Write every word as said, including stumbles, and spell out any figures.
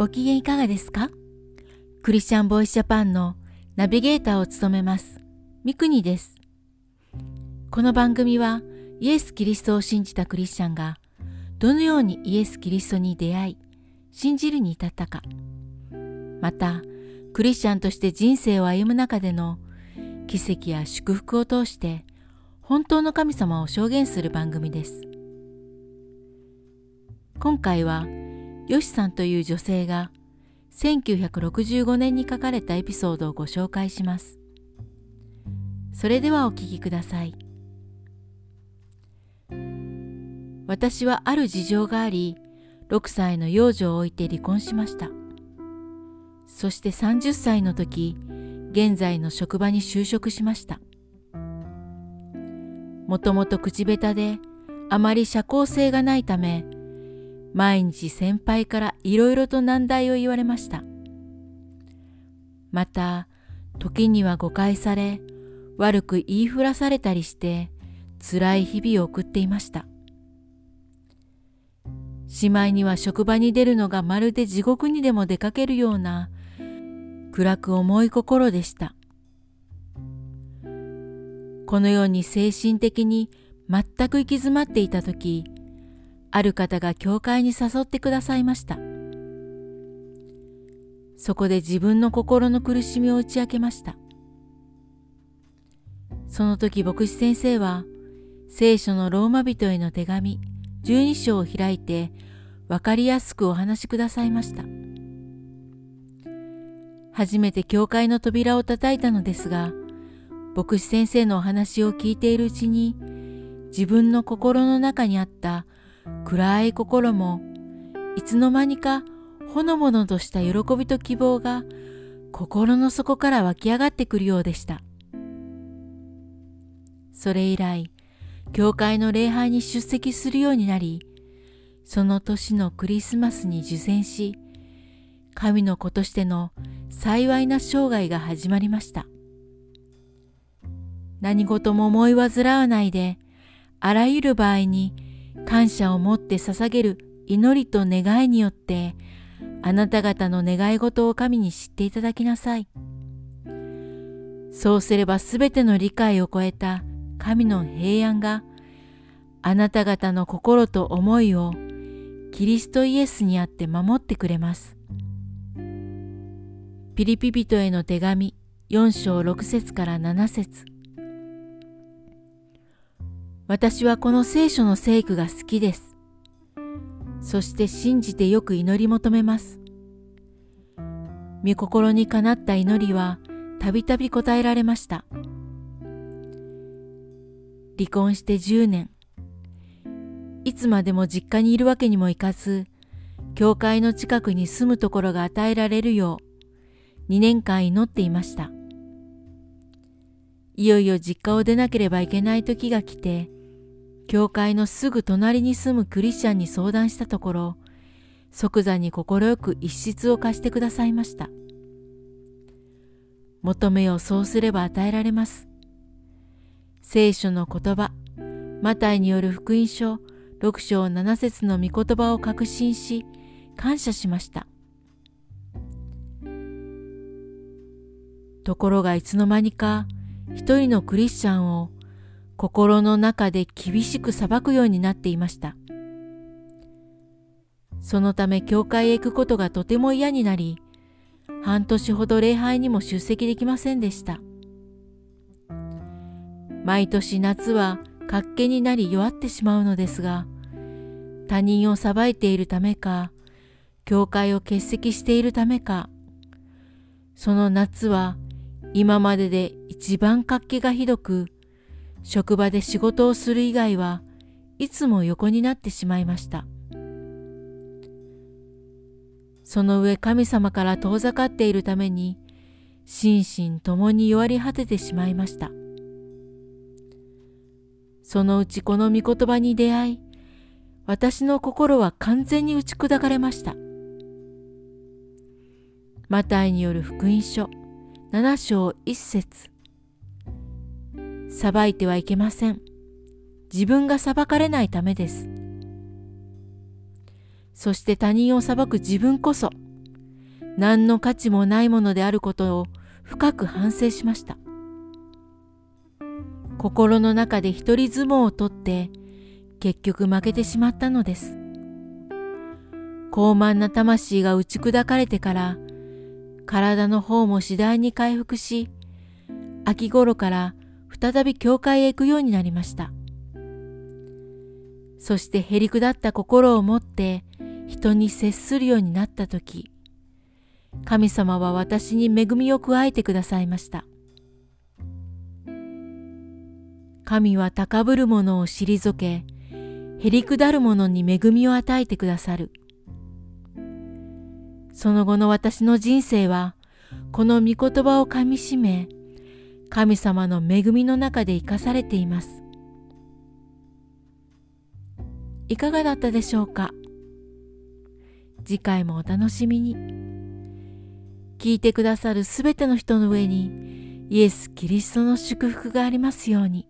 ご機嫌いかがですか？クリスチャンボイスジャパンのナビゲーターを務めますミクニです。この番組はイエス・キリストを信じたクリスチャンがどのようにイエス・キリストに出会い信じるに至ったか、またクリスチャンとして人生を歩む中での奇跡や祝福を通して本当の神様を証言する番組です。今回はヨシさんという女性がせんきゅうひゃくろくじゅうごねんに書かれたエピソードをご紹介します。それではお聞きください。私はある事情があり、ろくさいの幼女を置いて離婚しました。そしてさんじゅっさいの時、現在の職場に就職しました。もともと口下手で、あまり社交性がないため、毎日先輩からいろいろと難題を言われました。また、時には誤解され、悪く言いふらされたりして、辛い日々を送っていました。しまいには職場に出るのがまるで地獄にでも出かけるような、暗く重い心でした。このように精神的に全く行き詰まっていたとき、ある方が教会に誘ってくださいました。そこで自分の心の苦しみを打ち明けました。その時牧師先生は、聖書のローマ人への手紙じゅうに章を開いて、わかりやすくお話しくださいました。初めて教会の扉を叩いたのですが、牧師先生のお話を聞いているうちに、自分の心の中にあった暗い心も、いつの間にかほのぼのとした喜びと希望が、心の底から湧き上がってくるようでした。それ以来、教会の礼拝に出席するようになり、その年のクリスマスに受選し、神の子としての幸いな生涯が始まりました。何事も思い煩わないで、あらゆる場合に感謝を持って捧げる祈りと願いによって、あなた方の願い事を神に知っていただきなさい。そうすればすべての理解を超えた神の平安が、あなた方の心と思いをキリストイエスにあって守ってくれます。ピリピ人への手紙よん章ろく節からなな節。私はこの聖書の聖句が好きです。そして信じてよく祈り求めます。御心にかなった祈りはたびたび答えられました。離婚してじゅうねん、いつまでも実家にいるわけにもいかず、教会の近くに住むところが与えられるようにねんかん祈っていました。いよいよ実家を出なければいけない時が来て、教会のすぐ隣に住むクリスチャンに相談したところ、即座に快く一室を貸してくださいました。求めよ、そうすれば与えられます。聖書の言葉、マタイによる福音書ろく章なな節の御言葉を確信し、感謝しました。ところがいつの間にか、一人のクリスチャンを心の中で厳しく裁くようになっていました。そのため教会へ行くことがとても嫌になり、半年ほど礼拝にも出席できませんでした。毎年夏は活気になり弱ってしまうのですが、他人を裁いているためか、教会を欠席しているためか、その夏は今までで一番活気がひどく、職場で仕事をする以外はいつも横になってしまいました。その上、神様から遠ざかっているために、心身ともに弱り果ててしまいました。そのうちこの御言葉に出会い、私の心は完全に打ち砕かれました。マタイによる福音書なな章いち節。裁いてはいけません。自分が裁かれないためです。そして他人を裁く自分こそ、何の価値もないものであることを深く反省しました。心の中で一人相撲を取って結局負けてしまったのです。傲慢な魂が打ち砕かれてから体の方も次第に回復し、秋頃から再び教会へ行くようになりました。そしてへりくだった心を持って人に接するようになったとき、神様は私に恵みを加えてくださいました。神は高ぶる者を退け、へりくだる者に恵みを与えてくださる。その後の私の人生は、この御言葉をかみしめ、神様の恵みの中で生かされています。いかがだったでしょうか。次回もお楽しみに。聞いてくださるすべての人の上に、イエス・キリストの祝福がありますように。